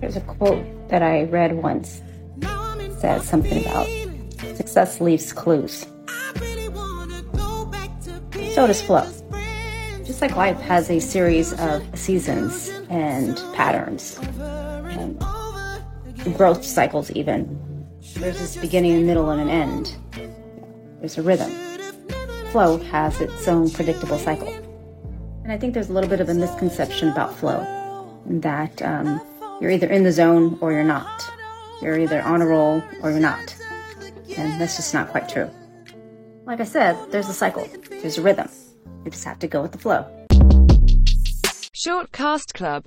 There's a quote that I read once that says something about success leaves clues. So does flow. Just like life has a series of seasons and patterns and growth cycles even. There's this beginning, a middle, and an end. There's a rhythm. Flow has its own predictable cycle. And I think there's a little bit of a misconception about flow, that you're either in the zone or you're not. You're either on a roll or you're not. And that's just not quite true. Like I said, there's a cycle. There's a rhythm. You just have to go with the flow. Shortcast Club.